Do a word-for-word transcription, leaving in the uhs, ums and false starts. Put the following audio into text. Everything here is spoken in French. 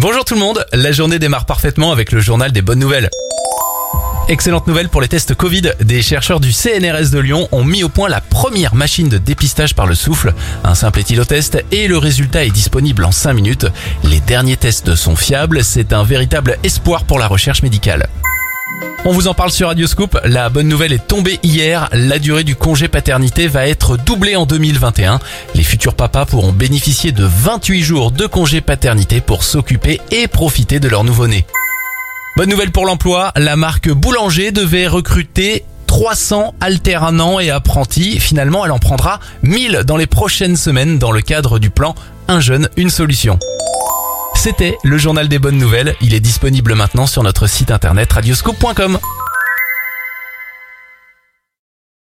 Bonjour tout le monde, la journée démarre parfaitement avec le journal des bonnes nouvelles. Excellente nouvelle pour les tests Covid, des chercheurs du C N R S de Lyon ont mis au point la première machine de dépistage par le souffle, un simple éthylotest, et le résultat est disponible en cinq minutes. Les derniers tests sont fiables, c'est un véritable espoir pour la recherche médicale. On vous en parle sur Radio Scoop, la bonne nouvelle est tombée hier, la durée du congé paternité va être doublée en deux mille vingt et un. Les futurs papas pourront bénéficier de vingt-huit jours de congé paternité pour s'occuper et profiter de leur nouveau-né. Bonne nouvelle pour l'emploi, la marque Boulanger devait recruter trois cents alternants et apprentis. Finalement, elle en prendra mille dans les prochaines semaines dans le cadre du plan Un jeune, une solution. C'était le journal des bonnes nouvelles. Il est disponible maintenant sur notre site internet radio scoop point com.